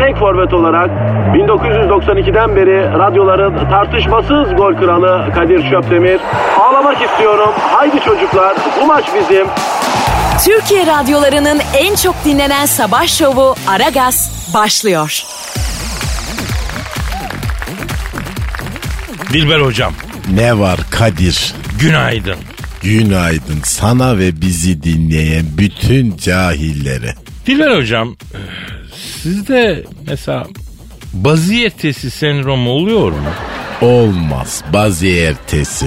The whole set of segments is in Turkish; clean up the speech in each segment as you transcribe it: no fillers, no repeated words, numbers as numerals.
tek forvet olarak 1992'den beri radyoların tartışmasız gol kralı Kadir Şöptemir. Ağlamak istiyorum. Haydi çocuklar, bu maç bizim. Türkiye radyolarının en çok dinlenen sabah şovu Aragaz başlıyor. Dilber hocam. Ne var Kadir? Günaydın. Günaydın sana ve bizi dinleyen bütün cahillere. Dilber hocam, sizde mesela baziyer tesi sendromu oluyor mu? Olmaz, baziyer tesi.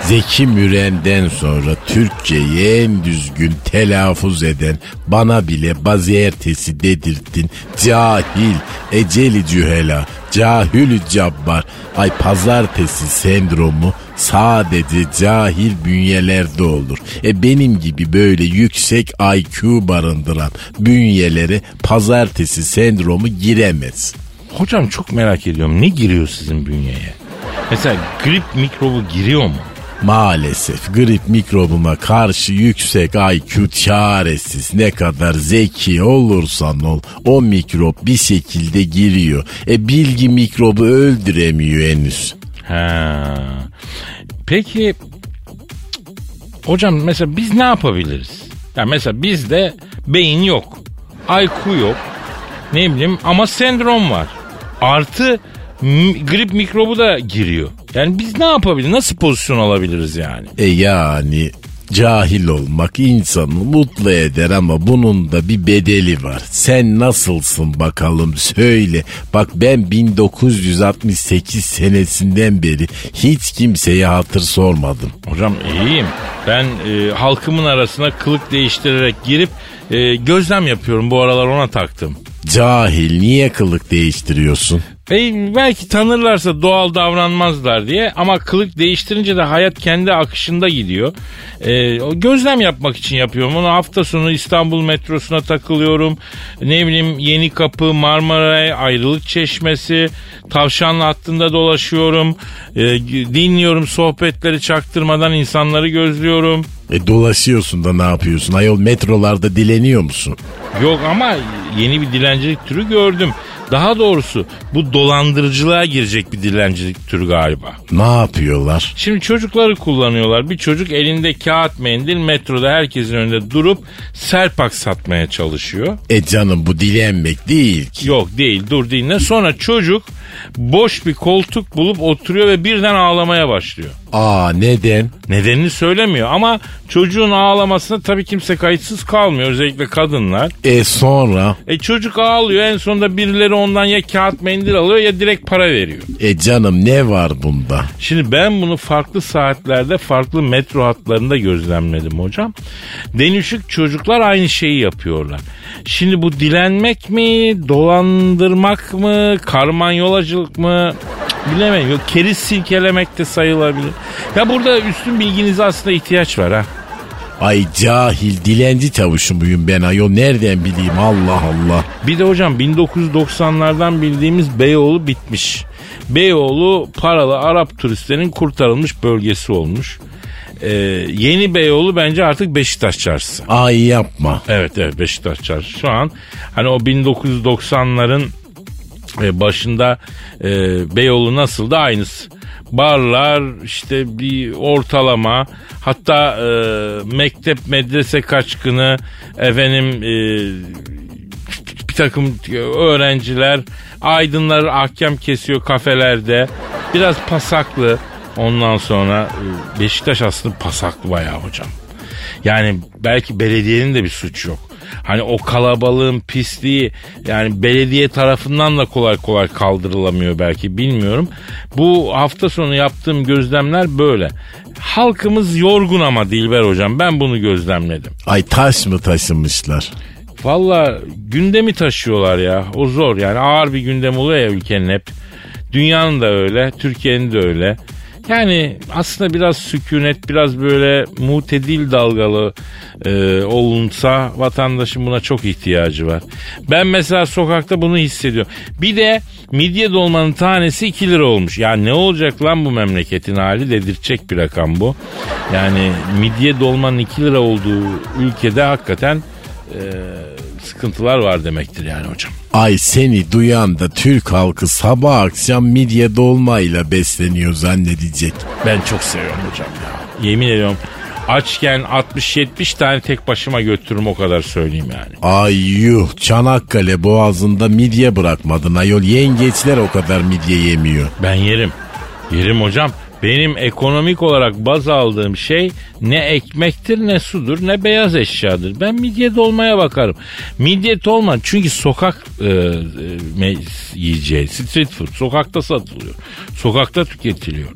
Zeki Müren'den sonra Türkçe'yi en düzgün telaffuz eden bana bile baziyer tesi dedirttin. Cahil, eceli cühela, cahülü cabbar. Ay pazartesi sendromu sadece cahil bünyelerde olur. Benim gibi böyle yüksek IQ barındıran bünyelere pazartesi sendromu giremez. Hocam çok merak ediyorum, ne giriyor sizin bünyeye? Mesela grip mikrobu giriyor mu? Maalesef grip mikrobuna karşı yüksek IQ çaresiz. Ne kadar zeki olursan ol o mikrop bir şekilde giriyor. Bilgi mikrobu öldüremiyor henüz. Ha. Peki hocam mesela biz ne yapabiliriz? Yani mesela bizde beyin yok, IQ yok, ne bileyim ama sendrom var. Artı grip mikrobu da giriyor. Yani biz ne yapabiliriz? Nasıl pozisyon alabiliriz yani? Yani cahil olmak insanı mutlu eder ama bunun da bir bedeli var. Sen nasılsın bakalım söyle. Bak ben 1968 senesinden beri hiç kimseye hatır sormadım. Hocam iyiyim. Ben halkımın arasına kılık değiştirerek girip gözlem yapıyorum. Bu aralar ona taktım. Cahil, niye kılık değiştiriyorsun? Belki tanırlarsa doğal davranmazlar diye, ama kılık değiştirince de hayat kendi akışında gidiyor. Gözlem yapmak için yapıyorum. Onu hafta sonu İstanbul metrosuna takılıyorum. Ne bileyim Yenikapı, Marmaray, Ayrılık Çeşmesi, Tavşanlı hattında dolaşıyorum. Dinliyorum sohbetleri, çaktırmadan insanları gözlüyorum. Dolaşıyorsun da ne yapıyorsun? Ayol metrolarda dileniyor musun? Yok ama yeni bir dilencilik türü gördüm. Daha doğrusu bu dolandırıcılığa girecek bir dilencilik türü galiba. Ne yapıyorlar? Şimdi çocukları kullanıyorlar. Bir çocuk elinde kağıt mendil metroda herkesin önünde durup serpak satmaya çalışıyor. Canım bu dilenmek değil ki. Yok değil, dur dinle. Sonra çocuk boş bir koltuk bulup oturuyor ve birden ağlamaya başlıyor. Neden? Nedenini söylemiyor ama çocuğun ağlamasına tabii kimse kayıtsız kalmıyor, özellikle kadınlar. Sonra? Çocuk ağlıyor, en sonunda birileri ondan ya kağıt mendil alıyor ya direkt para veriyor. Canım ne var bunda? Şimdi ben bunu farklı saatlerde farklı metro hatlarında gözlemledim hocam. Denüşük çocuklar aynı şeyi yapıyorlar. Şimdi bu dilenmek mi, dolandırmak mı, karmanyolacılık mı? Bilemem. Yok, keriz silkelemek de sayılabilir. Ya burada üstün bilginize aslında ihtiyaç var ha. Ay cahil dilenci çavuşum buyum ben ayol, nereden bileyim Allah Allah. Bir de hocam 1990'lardan bildiğimiz Beyoğlu bitmiş. Beyoğlu paralı Arap turistlerin kurtarılmış bölgesi olmuş. Yeni Beyoğlu bence artık Beşiktaş Çarşı. Ay yapma. Evet Beşiktaş Çarşı şu an hani o 1990'ların başında Beyoğlu nasıldı aynısı. Barlar işte bir ortalama, hatta mektep medrese kaçkını bir takım öğrenciler, aydınlar ahkam kesiyor kafelerde, biraz pasaklı. Ondan sonra Beşiktaş aslında pasaklı bayağı hocam. Yani belki belediyenin de bir suçu yok. Hani o kalabalığın pisliği yani belediye tarafından da kolay kolay kaldırılamıyor belki, bilmiyorum. Bu hafta sonu yaptığım gözlemler böyle. Halkımız yorgun ama Dilber hocam, ben bunu gözlemledim. Ay taş mı taşınmışlar? Valla gündemi taşıyorlar ya, o zor yani, ağır bir gündem oluyor ya ülkenin hep. Dünyanın da öyle, Türkiye'nin de öyle. Yani aslında biraz sükunet, biraz böyle mutedil dalgalı olunsa vatandaşın buna çok ihtiyacı var. Ben mesela sokakta bunu hissediyorum. Bir de midye dolmanın tanesi 2 lira olmuş. Ya ne olacak lan bu memleketin hali, dedirtecek bir rakam bu. Yani midye dolmanın 2 lira olduğu ülkede hakikaten sıkıntılar var demektir yani hocam. Ay seni duyan da Türk halkı sabah akşam midye dolmayla besleniyor zannedecek. Ben çok seviyorum hocam ya. Yemin ediyorum açken 60-70 tane tek başıma götürürüm, o kadar söyleyeyim yani. Ay yuh, Çanakkale boğazında midye bırakmadın ayol, yengeçler o kadar midye yemiyor. Ben yerim. Yerim hocam. Benim ekonomik olarak baz aldığım şey ne ekmektir, ne sudur, ne beyaz eşyadır. Ben midye dolmaya bakarım. Midye dolma çünkü sokak yiyeceği, street food, sokakta satılıyor. Sokakta tüketiliyor.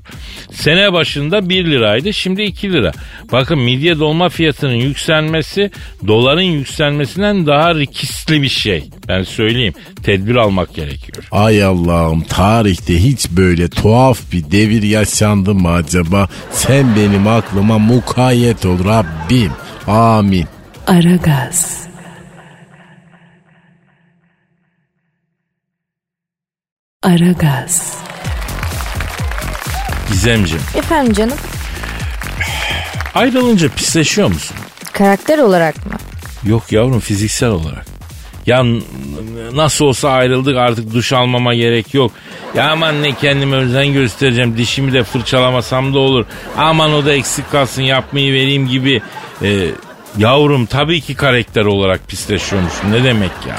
Sene başında 1 liraydı, şimdi 2 lira. Bakın midye dolma fiyatının yükselmesi doların yükselmesinden daha riskli bir şey. Ben söyleyeyim, tedbir almak gerekiyor. Ay Allah'ım, tarihte hiç böyle tuhaf bir devir yaşanmadı mı acaba? Sen benim aklıma mukayyet ol Rabbim. Amin. Aragaz. Aragaz. Gizemciğim. Efendim canım. Ayrılınca pisleşiyor musun? Karakter olarak mı? Yok yavrum, fiziksel olarak. Ya nasıl olsa ayrıldık artık, duş almama gerek yok. Ya aman ne kendime özen göstereceğim, dişimi de fırçalamasam da olur. Aman o da eksik kalsın, yapmayı vereyim gibi. Yavrum tabii ki karakter olarak pisleşiyormuşsun, ne demek ya?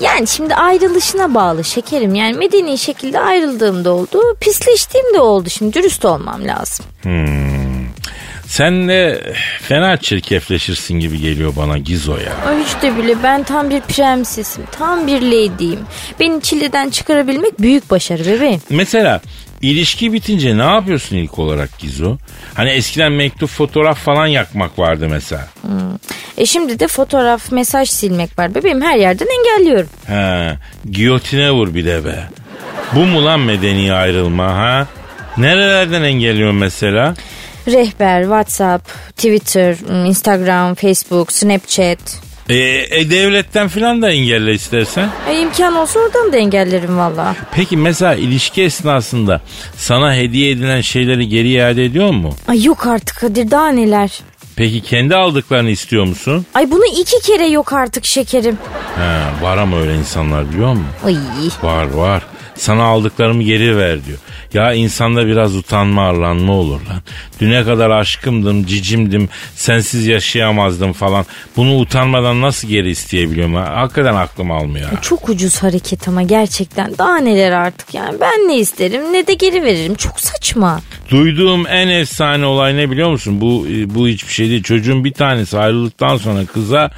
Yani şimdi ayrılışına bağlı şekerim. Yani medeni şekilde ayrıldığım da oldu, pisleştiğim de oldu. Şimdi dürüst olmam lazım. Sen de fena çirkefleşirsin gibi geliyor bana Gizo ya. Hiç de bile, ben tam bir prensesim, tam bir lady'yim. Beni çileden çıkarabilmek büyük başarı bebeğim. Mesela ilişki bitince ne yapıyorsun ilk olarak Gizo? Hani eskiden mektup, fotoğraf falan yakmak vardı mesela. Şimdi de fotoğraf, mesaj silmek var bebeğim, her yerden engelliyorum. He, giyotine vur bir de be. Bu mu lan medeni ayrılma ha? Nerelerden engelliyorsun mesela? Rehber, WhatsApp, Twitter, Instagram, Facebook, Snapchat. Devletten filan da engelle istersen. İmkan olsa oradan da engellerim valla. Peki mesela ilişki esnasında sana hediye edilen şeyleri geri iade ediyor mu? Ay yok artık Kadir, daha neler. Peki kendi aldıklarını istiyor musun? Ay bunu 2 kere yok artık şekerim. He, var ama öyle insanlar, biliyor musun? Ay. Var var. Sana aldıklarımı geri ver diyor. Ya insanda biraz utanma, arlanma olur lan. Düne kadar aşkımdım, cicimdim, sensiz yaşayamazdım falan. Bunu utanmadan nasıl geri isteyebiliyorum? Hakikaten aklım almıyor. Çok ucuz hareket ama gerçekten. Daha neler artık yani. Ben ne isterim ne de geri veririm. Çok saçma. Duyduğum en efsane olay ne biliyor musun? Bu hiçbir şey değil. Çocuğun bir tanesi ayrıldıktan sonra kıza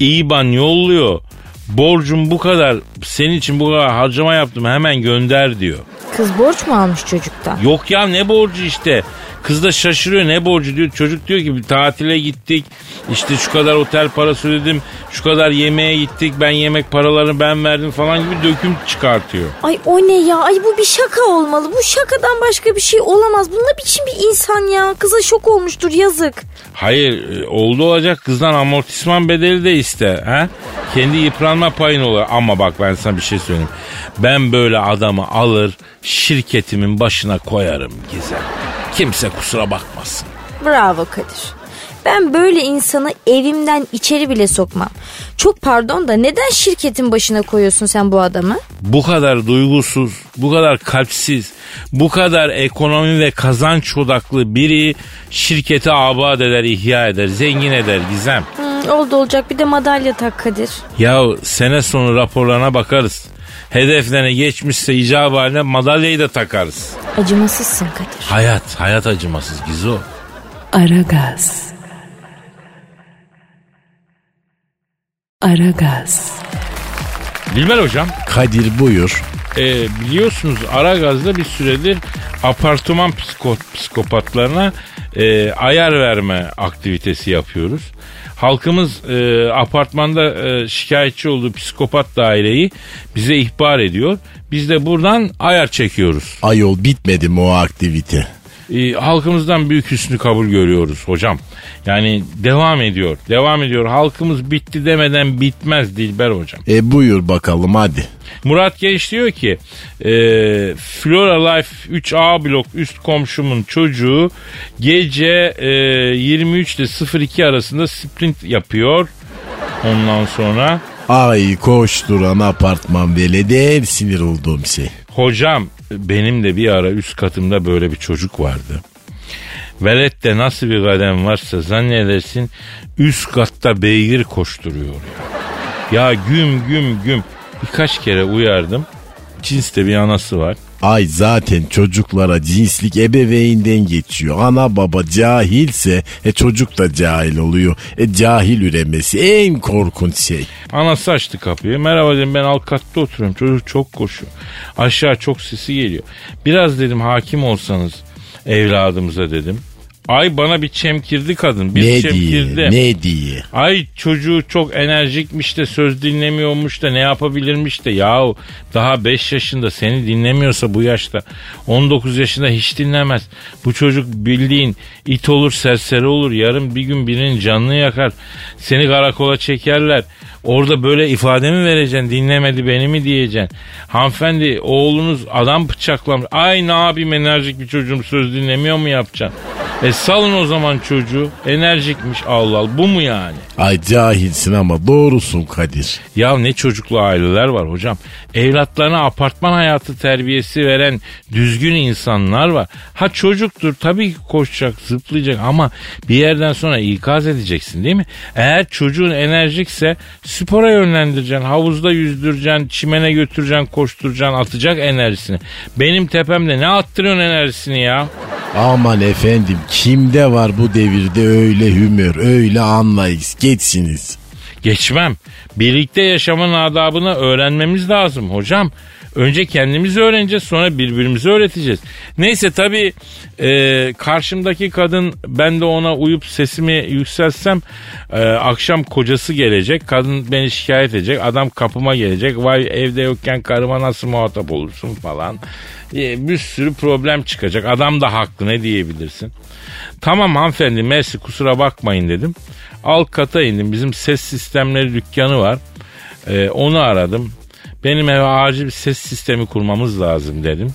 İBAN yolluyor. Borcum bu kadar, senin için bu kadar harcama yaptım, hemen gönder diyor. Kız borç mu almış çocuktan? Yok ya, ne borcu işte. Kız da şaşırıyor, ne borcu diyor. Çocuk diyor ki bir tatile gittik, işte şu kadar otel parası ödedim, şu kadar yemeğe gittik, ben yemek paralarını ben verdim falan gibi döküm çıkartıyor. Ay o ne ya, ay bu bir şaka olmalı, bu şakadan başka bir şey olamaz. Bu ne biçim bir insan ya, kıza şok olmuştur yazık. Hayır, oldu olacak kızdan amortisman bedeli de iste ha? Kendi yıpranma payın olur. Ama bak ben sana bir şey söyleyeyim, ben böyle adamı alır şirketimin başına koyarım Gizem. Kimse kusura bakmasın. Bravo Kadir. Ben böyle insanı evimden içeri bile sokmam. Çok pardon da neden şirketin başına koyuyorsun sen bu adamı? Bu kadar duygusuz, bu kadar kalpsiz, bu kadar ekonomi ve kazanç odaklı biri şirketi abad eder, ihya eder, zengin eder Gizem. Oldu olacak bir de madalya tak Kadir. Yahu sene sonu raporlarına bakarız. Hedeflerine geçmişse icabı haline madalyayı da takarız. Acımasızsın Kadir. Hayat acımasız Gizo. Aragaz. Aragaz. Dilber hocam. Kadir buyur. Biliyorsunuz Aragaz'da bir süredir apartman psikopatlarına ayar verme aktivitesi yapıyoruz. Halkımız apartmanda şikayetçi olduğu psikopat daireyi bize ihbar ediyor. Biz de buradan ayar çekiyoruz. Ayol bitmedi mi o aktivite? Halkımızdan büyük hüsnü kabul görüyoruz hocam. Yani devam ediyor. Halkımız bitti demeden bitmez Dilber hocam. Buyur bakalım hadi. Murat Genç diyor ki Flora Life 3A blok üst komşumun çocuğu gece 23 ile 02 arasında sprint yapıyor. Ondan sonra ay koşturan apartman belediye sinir olduğum şey. Hocam benim de bir ara üst katımda böyle bir çocuk vardı. Velette nasıl bir kadem varsa zannedersin üst katta beygir koşturuyor. Ya güm. Birkaç kere uyardım. Cinste bir anası var. Ay zaten çocuklara cinslik ebeveynden geçiyor. Ana baba cahilse çocuk da cahil oluyor. Cahil üremesi en korkunç şey. Anası açtı kapıyı. Merhaba dedim, ben alt katta oturuyorum. Çocuk çok koşuyor. Aşağı çok sesi geliyor. Biraz dedim hakim olsanız evladımıza dedim. Ay bana bir çemkirdi kadın. Ne diye? Ay çocuğu çok enerjikmiş de söz dinlemiyormuş da ne yapabilirmiş de. Yahu daha 5 yaşında seni dinlemiyorsa bu yaşta 19 yaşında hiç dinlemez. Bu çocuk bildiğin it olur, serseri olur. Yarın bir gün birinin canını yakar. Seni karakola çekerler. Orada böyle ifademi vereceksin, dinlemedi beni mi diyeceksin. Hanımefendi oğlunuz adam bıçaklamış. Ay ne yapayım, enerjik bir çocuğum söz dinlemiyor mu yapacaksın? Salın o zaman çocuğu. Enerjikmiş Allah Allah. Bu mu yani? Ay cahilsin ama doğrusun Kadir. Ya ne çocuklu aileler var hocam. Evlatlarına apartman hayatı terbiyesi veren düzgün insanlar var. Ha çocuktur tabii ki koşacak, zıplayacak ama bir yerden sonra ikaz edeceksin değil mi? Eğer çocuğun enerjikse spora yönlendireceksin. Havuzda yüzdüreceksin. Çimene götüreceksin. Koşturacaksın. Atacak enerjisini. Benim tepemde ne attırıyorsun enerjisini ya? Aman efendim, kimde var bu devirde öyle hümür, öyle anlayış, geçsiniz. Geçmem. Birlikte yaşamanın adabını öğrenmemiz lazım hocam. Önce kendimizi öğreneceğiz, sonra birbirimizi öğreteceğiz. Neyse tabii karşımdaki kadın, ben de ona uyup sesimi yükseltsem akşam kocası gelecek. Kadın beni şikayet edecek. Adam kapıma gelecek. Vay evde yokken karıma nasıl muhatap olursun falan. Bir sürü problem çıkacak. Adam da haklı, ne diyebilirsin. Tamam hanımefendi merci, kusura bakmayın dedim. Alt kata indim. Bizim ses sistemleri dükkanı var. Onu aradım. Benim eve acil bir ses sistemi kurmamız lazım dedim.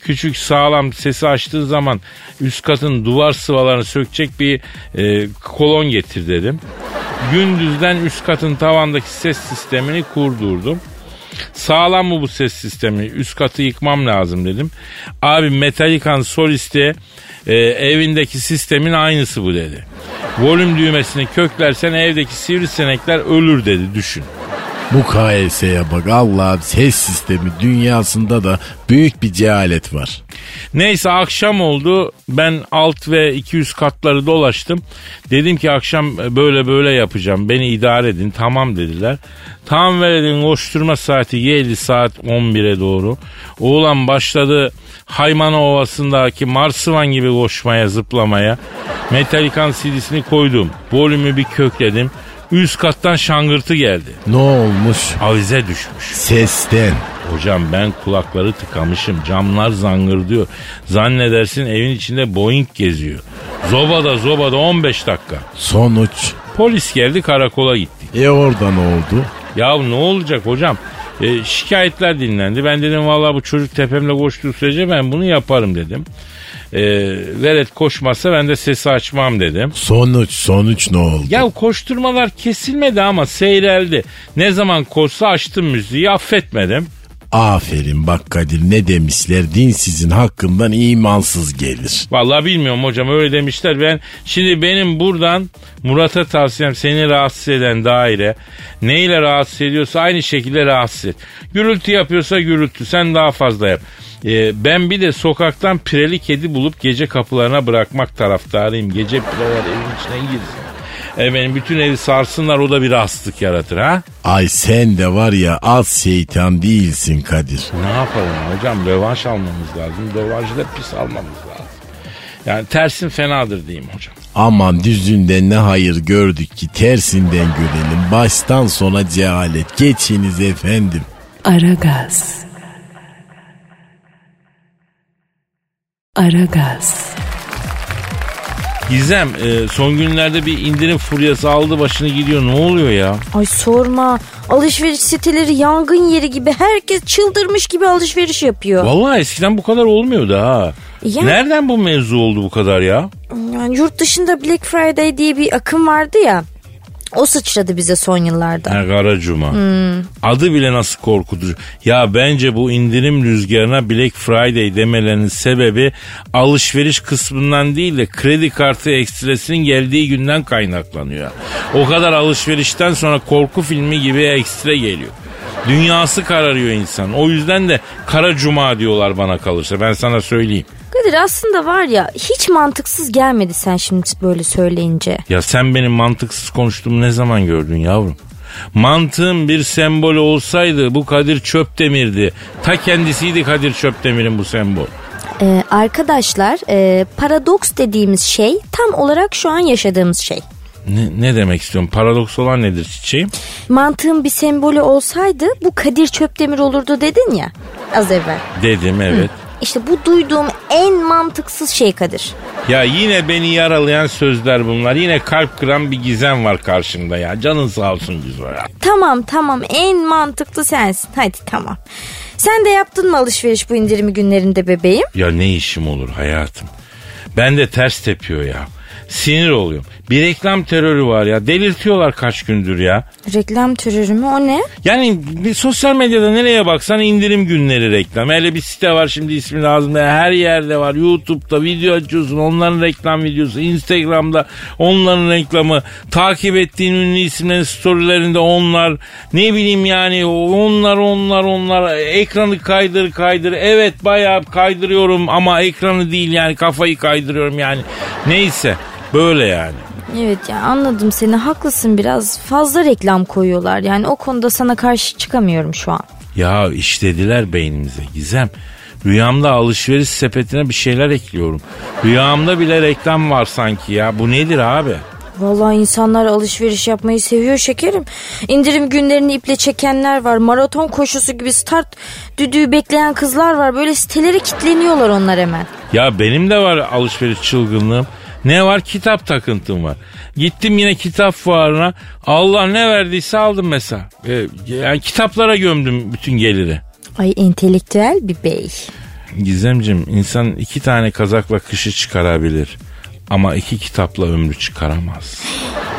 Küçük sağlam sesi açtığı zaman üst katın duvar sıvalarını sökecek bir kolon getir dedim. Gündüzden üst katın tavandaki ses sistemini kurdurdum. Sağlam mı bu ses sistemi? Üst katı yıkmam lazım dedim. Abi Metallica'nın solisti evindeki sistemin aynısı bu dedi. Volüm düğmesini köklersen evdeki sivrisinekler ölür dedi, düşün. Bu KS'ye bak Allah'ım, ses sistemi dünyasında da büyük bir cehalet var. Neyse akşam oldu, ben alt ve 200 katları dolaştım. Dedim ki akşam böyle yapacağım, beni idare edin, tamam dediler. Tam verelim, koşturma saati geldi saat 11'e doğru. Oğlan başladı Haymana Ovası'ndaki Marsivan gibi koşmaya, zıplamaya. Metallica CD'sini koydum, volümü bir kökledim. Üst kattan şangırtı geldi. Ne olmuş? Avize düşmüş. Sesten. Hocam ben kulakları tıkamışım. Camlar zangırdıyor. Zannedersin evin içinde Boeing geziyor. Zobada 15 dakika. Sonuç? Polis geldi, karakola gittik. Orada ne oldu? Ya ne olacak hocam? Şikayetler dinlendi. Ben dedim vallahi bu çocuk tepemle koştuğu sürece ben bunu yaparım dedim. Velet koşmazsa ben de sesi açmam dedim. Sonuç ne oldu? Ya koşturmalar kesilmedi ama seyreldi. Ne zaman koşsa açtım müziği, affetmedim. Aferin bak Kadir, ne demişler, din sizin hakkından imansız gelir. Vallahi bilmiyorum hocam, öyle demişler. Benim buradan Murat'a tavsiyem, seni rahatsız eden daire neyle rahatsız ediyorsa aynı şekilde rahatsız et. Gürültü yapıyorsa gürültü, sen daha fazla yap. Ben bir de sokaktan pireli kedi bulup gece kapılarına bırakmak taraftarıyım. Gece pireler evin içine girsin. Efendim bütün evi sarsınlar, o da bir rahatsızlık yaratır ha. Ay sen de var ya az şeytan değilsin Kadir. Ne yapalım hocam, rövanş almamız lazım. Rövanşı da pis almamız lazım. Yani tersin fenadır diyeyim hocam. Aman düzünden ne hayır gördük ki tersinden görelim. Baştan sona cehalet. Geçiniz efendim. Aragaz. Aragaz. Gizem, son günlerde bir indirim furyası aldı başını gidiyor. Ne oluyor ya? Ay sorma. Alışveriş siteleri yangın yeri gibi. Herkes çıldırmış gibi alışveriş yapıyor. Vallahi eskiden bu kadar olmuyordu ha. Yani, nereden bu mevzu oldu bu kadar ya? Yani yurt dışında Black Friday diye bir akım vardı ya. O sıçradı bize son yıllarda. Ha, Kara Cuma. Adı bile nasıl korkutucu. Ya bence bu indirim rüzgarına Black Friday demelerinin sebebi alışveriş kısmından değil de kredi kartı ekstresinin geldiği günden kaynaklanıyor. O kadar alışverişten sonra korku filmi gibi ekstra geliyor. Dünyası kararıyor insan. O yüzden de Kara Cuma diyorlar bana kalırsa. Ben sana söyleyeyim. Kadir aslında var ya hiç mantıksız gelmedi sen şimdi böyle söyleyince. Ya sen benim mantıksız konuştuğumu ne zaman gördün yavrum? Mantığın bir sembolü olsaydı bu Kadir Çöptemir'di. Ta kendisiydi Kadir Çöptemir'in bu sembol. Arkadaşlar paradoks dediğimiz şey tam olarak şu an yaşadığımız şey. Ne demek istiyorum? Paradoks olan nedir çiçeğim? Mantığın bir sembolü olsaydı bu Kadir Çöptemir olurdu dedin ya az evvel. Dedim evet. Hı. İşte bu duyduğum en mantıksız şey Kadir. Ya yine beni yaralayan sözler bunlar. Yine kalp kıran bir Gizem var karşımda ya. Canın sağ olsun Gizem ya. Tamam en mantıklı sensin. Hadi tamam. Sen de yaptın mı alışveriş bu indirimi günlerinde bebeğim? Ya ne işim olur hayatım. Ben de ters tepiyor ya. Sinir oluyorum. Bir reklam terörü var ya. Delirtiyorlar kaç gündür ya. Reklam terörü mü? O ne? Yani bir sosyal medyada nereye baksan indirim günleri reklam. Hele bir site var şimdi ismi lazım. Her yerde var. YouTube'da video açıyorsun. Onların reklam videosu. Instagram'da onların reklamı. Takip ettiğin ünlü isimlerin storylerinde onlar. Ne bileyim yani onlar. Ekranı kaydır. Evet bayağı kaydırıyorum ama ekranı değil yani kafayı kaydırıyorum yani. Neyse. Böyle yani. Evet ya anladım seni, haklısın, biraz fazla reklam koyuyorlar yani o konuda sana karşı çıkamıyorum şu an. Ya işlediler beynimize Gizem. Rüyamda alışveriş sepetine bir şeyler ekliyorum. Rüyamda bile reklam var sanki ya, bu nedir abi? Vallahi insanlar alışveriş yapmayı seviyor şekerim. İndirim günlerini iple çekenler var. Maraton koşusu gibi start düdüğü bekleyen kızlar var. Böyle sitelere kilitleniyorlar onlar hemen. Ya benim de var alışveriş çılgınlığım. Ne var? Kitap takıntım var. Gittim yine kitap fuarına. Allah ne verdiyse aldım mesela. Yani kitaplara gömdüm bütün geliri. Ay entelektüel bir bey. Gizemciğim, insan 2 tane kazakla kışı çıkarabilir. Ama 2 kitapla ömrü çıkaramaz.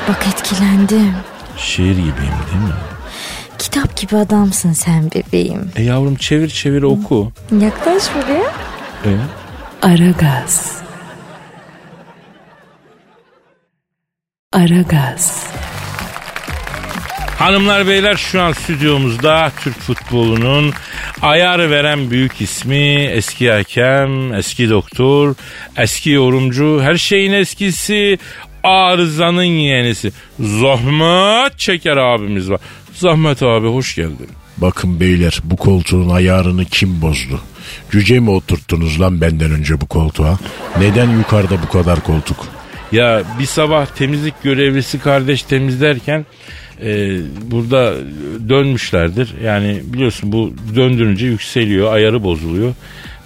Bak etkilendim. Şiir gibiyim değil mi? Kitap gibi adamsın sen bebeğim. Yavrum çevir oku. Yaklaş buraya. Aragaz. Aragaz. Hanımlar beyler, şu an stüdyomuzda Türk futbolunun ayarı veren büyük ismi, eski hakem, eski doktor, eski yorumcu, her şeyin eskisi, arızanın yenisi Zahmet Çeker abimiz var. Zahmet abi hoş geldin. Bakın beyler, bu koltuğun ayarını kim bozdu? Cüce mi oturttunuz lan benden önce bu koltuğa? Neden yukarıda bu kadar koltuk? Ya bir sabah temizlik görevlisi kardeş temizlerken burada dönmüşlerdir. Yani biliyorsun bu döndürünce yükseliyor, ayarı bozuluyor.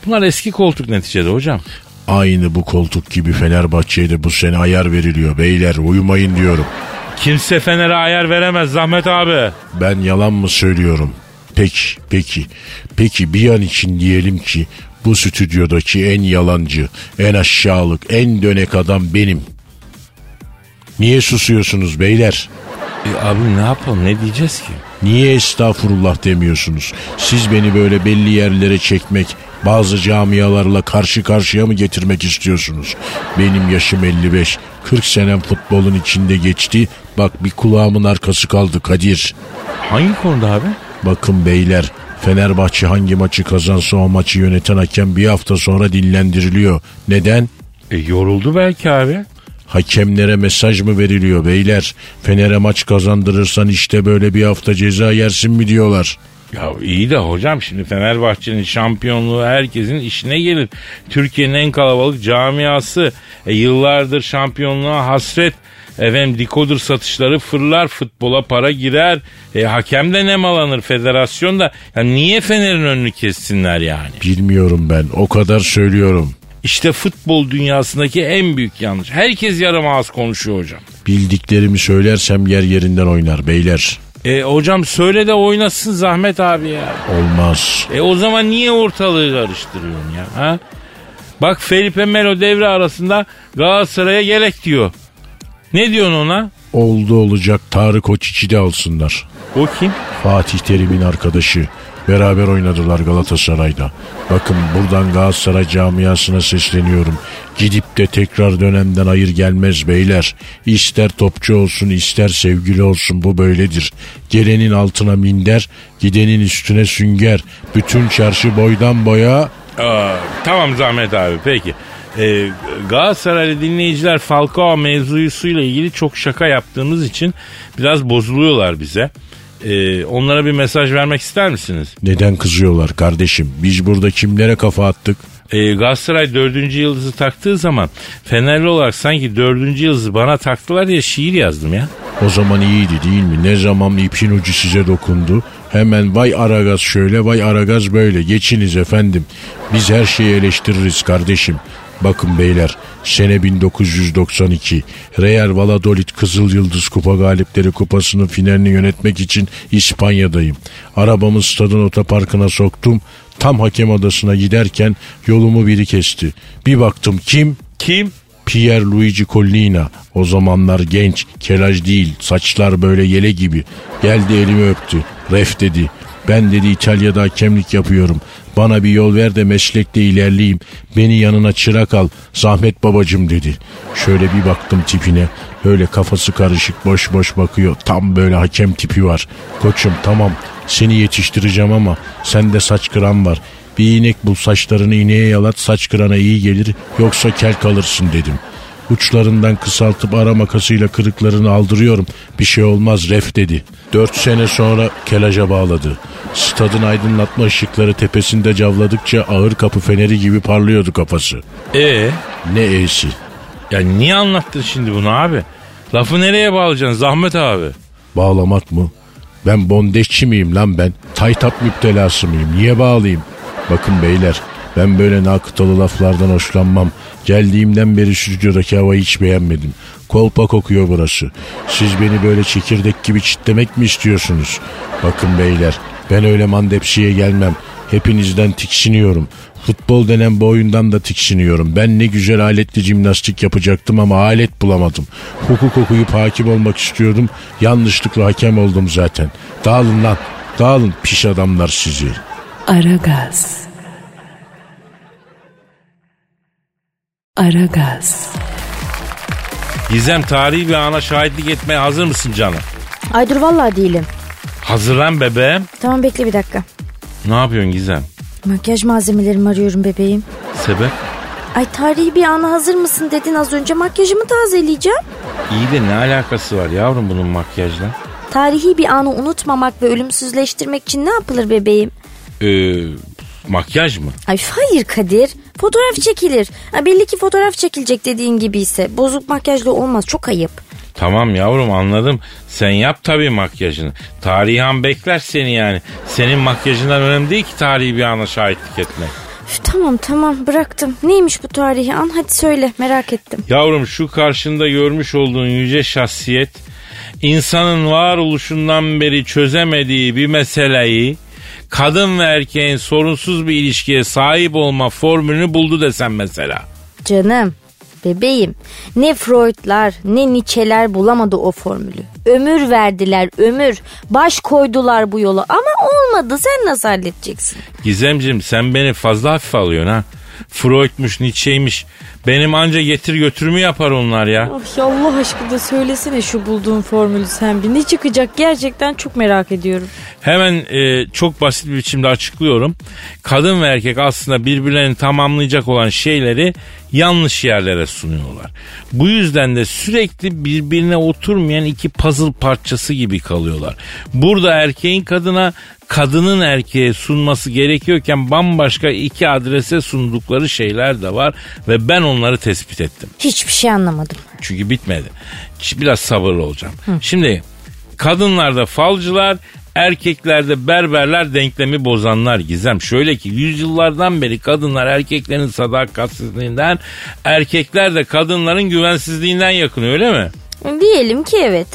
Bunlar eski koltuk neticede hocam. Aynı bu koltuk gibi Fenerbahçe'ye de bu sene ayar veriliyor. Beyler uyumayın diyorum. Kimse Fener'e ayar veremez Zahmet abi. Ben yalan mı söylüyorum? Peki bir an için diyelim ki bu stüdyodaki en yalancı, en aşağılık, en dönek adam benim. Niye susuyorsunuz beyler? Abi ne yapalım, ne diyeceğiz ki? Niye estağfurullah demiyorsunuz? Siz beni böyle belli yerlere çekmek, bazı camialarla karşı karşıya mı getirmek istiyorsunuz? Benim yaşım 55, 40 senem futbolun içinde geçti. Bak bir kulağımın arkası kaldı Kadir. Hangi konuda abi? Bakın beyler, Fenerbahçe hangi maçı kazansa o maçı yöneten hakem bir hafta sonra dinlendiriliyor. Neden? Yoruldu belki abi. Hakemlere mesaj mı veriliyor beyler? Fener'e maç kazandırırsan işte böyle bir hafta ceza yersin mi diyorlar? Ya iyi de hocam, şimdi Fenerbahçe'nin şampiyonluğu herkesin işine gelir. Türkiye'nin en kalabalık camiası. Yıllardır şampiyonluğa hasret. Efendim dekoder satışları fırlar, futbola para girer. Hakem de nemalanır, federasyon da. Yani niye Fener'in önünü kessinler yani? Bilmiyorum ben, o kadar söylüyorum. İşte futbol dünyasındaki en büyük yanlış. Herkes yarım ağız konuşuyor hocam. Bildiklerimi söylersem yer yerinden oynar beyler. Hocam söyle de oynasın Zahmet abi ya. Olmaz. O zaman niye ortalığı karıştırıyorsun ya? Ha? Bak Felipe Melo devre arasında Galatasaray'a gerek diyor. Ne diyorsun ona? Oldu olacak Tarık Hoçici de alsınlar. O kim? Fatih Terim'in arkadaşı. Beraber oynadılar Galatasaray'da. Bakın buradan Galatasaray camiasına sesleniyorum. Gidip de tekrar dönemden hayır gelmez beyler. İster topçu olsun, ister sevgili olsun, bu böyledir. Gelenin altına minder, gidenin üstüne sünger. Bütün çarşı boydan boya... Tamam Zahmet abi, peki. Galatasaraylı dinleyiciler Falcao mevzuyla ilgili çok şaka yaptığımız için biraz bozuluyorlar bize. Onlara bir mesaj vermek ister misiniz? Neden kızıyorlar kardeşim? Biz burada kimlere kafa attık? Galatasaray 4. yıldızı taktığı zaman Fenerli olarak sanki 4. yıldızı bana taktılar diye şiir yazdım ya. O zaman iyiydi değil mi? Ne zaman ipin ucu size dokundu? Hemen vay Aragaz şöyle, vay Aragaz böyle. Geçiniz efendim. Biz her şeyi eleştiririz kardeşim. Bakın beyler, sene 1992 Real Valladolid Kızıl Yıldız Kupa Galipleri Kupası'nın finalini yönetmek için İspanya'dayım. Arabamı stadın otoparkına soktum. Tam hakem odasına giderken yolumu biri kesti. Bir baktım kim? Kim? Pierre Luigi Collina. O zamanlar genç, kelaj değil, saçlar böyle yele gibi. Geldi elimi öptü. Ref dedi. Ben dedi İtalya'da hakemlik yapıyorum. Bana bir yol ver de meslekte ilerleyeyim. Beni yanına çırak al. Zahmet babacım dedi. Şöyle bir baktım tipine. Öyle kafası karışık, boş boş bakıyor. Tam böyle hakem tipi var. Koçum tamam seni yetiştireceğim ama sende saç kıran var. Bir inek bul, saçlarını ineğe yalat, saç kırana iyi gelir. Yoksa kel kalırsın dedim. Uçlarından kısaltıp ara makasıyla kırıklarını aldırıyorum. Bir şey olmaz ref dedi. 4 sene sonra kelaja bağladı. Stadın aydınlatma ışıkları tepesinde cavladıkça ağır kapı feneri gibi parlıyordu kafası. Ne e'si? Ya niye anlattın şimdi bunu abi? Lafı nereye bağlayacaksın Zahmet abi? Bağlamak mı? Ben bondeşçi miyim lan ben? Taytap müptelası mıyım? Niye bağlayayım? Bakın beyler, ben böyle nakıtalı laflardan hoşlanmam. Geldiğimden beri stüdyodaki havayı hiç beğenmedim. Kolpa kokuyor burası. Siz beni böyle çekirdek gibi çitlemek mi istiyorsunuz? Bakın beyler, ben öyle mandepsiye gelmem. Hepinizden tiksiniyorum. Futbol denen bu oyundan da tiksiniyorum. Ben ne güzel aletli jimnastik yapacaktım ama alet bulamadım. Hukuk okuyup hakim olmak istiyordum. Yanlışlıkla hakem oldum zaten. Dağılın lan, dağılın piş adamlar sizi. Aragaz. Aragaz. Gizem, tarihi bir ana şahitlik etmeye hazır mısın canım? Ay dur vallahi değilim. Hazırlan bebeğim. Tamam bekle bir dakika. Ne yapıyorsun Gizem? Makyaj malzemelerimi arıyorum bebeğim. Sebep? Ay tarihi bir ana hazır mısın dedin az önce, makyajımı tazeleyeceğim. İyi de ne alakası var yavrum bunun makyajla? Tarihi bir anı unutmamak ve ölümsüzleştirmek için ne yapılır bebeğim? Makyaj mı? Ay hayır Kadir. Fotoğraf çekilir. Belli ki fotoğraf çekilecek dediğin gibiyse. Bozuk makyajla olmaz, çok ayıp. Tamam yavrum anladım. Sen yap tabii makyajını. Tarihi an bekler seni yani. Senin makyajından önemli değil ki tarihi bir ana şahitlik etmek. Tamam bıraktım. Neymiş bu tarihi an? Hadi söyle, merak ettim. Yavrum şu karşında görmüş olduğun yüce şahsiyet insanın varoluşundan beri çözemediği bir meseleyi kadın ve erkeğin sorunsuz bir ilişkiye sahip olma formülünü buldu desem mesela. Canım, bebeğim, ne Freud'lar ne Nietzsche'ler bulamadı o formülü. Ömür verdiler, ömür. Baş koydular bu yola ama olmadı. Sen nasıl halledeceksin? Gizemciğim, sen beni fazla hafife alıyorsun ha. Freud'muş, Nietzsche'ymiş. Benim anca getir götürümü yapar onlar ya. Ay Allah aşkına söylesene şu bulduğun formülü sen bir. Ne çıkacak gerçekten çok merak ediyorum. Hemen çok basit bir biçimde açıklıyorum. Kadın ve erkek aslında birbirlerini tamamlayacak olan şeyleri yanlış yerlere sunuyorlar. Bu yüzden de sürekli birbirine oturmayan iki puzzle parçası gibi kalıyorlar. Burada erkeğin kadına, kadının erkeğe sunması gerekiyorken bambaşka iki adrese sundukları şeyler de var ve ben onları tespit ettim. Hiçbir şey anlamadım. Çünkü bitmedi. Biraz sabırlı olacağım. Hı. Şimdi kadınlarda falcılar, erkeklerde berberler, denklemi bozanlar Gizem. Şöyle ki yüzyıllardan beri kadınlar erkeklerin sadakatsizliğinden, erkekler de kadınların güvensizliğinden yakın, öyle mi? Diyelim ki evet.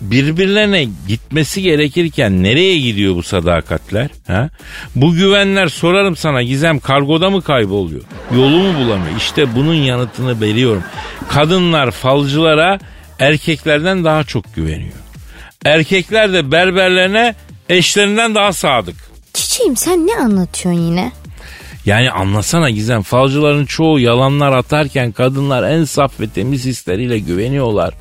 Birbirlerine gitmesi gerekirken nereye gidiyor bu sadakatler? Ha? Bu güvenler sorarım sana Gizem, kargoda mı kayboluyor? Yolu mu bulamıyor? İşte bunun yanıtını veriyorum. Kadınlar falcılara erkeklerden daha çok güveniyor. Erkekler de berberlerine eşlerinden daha sadık. Çiçeğim sen ne anlatıyorsun yine? Yani anlasana Gizem, falcıların çoğu yalanlar atarken kadınlar en saf ve temiz hisleriyle güveniyorlar.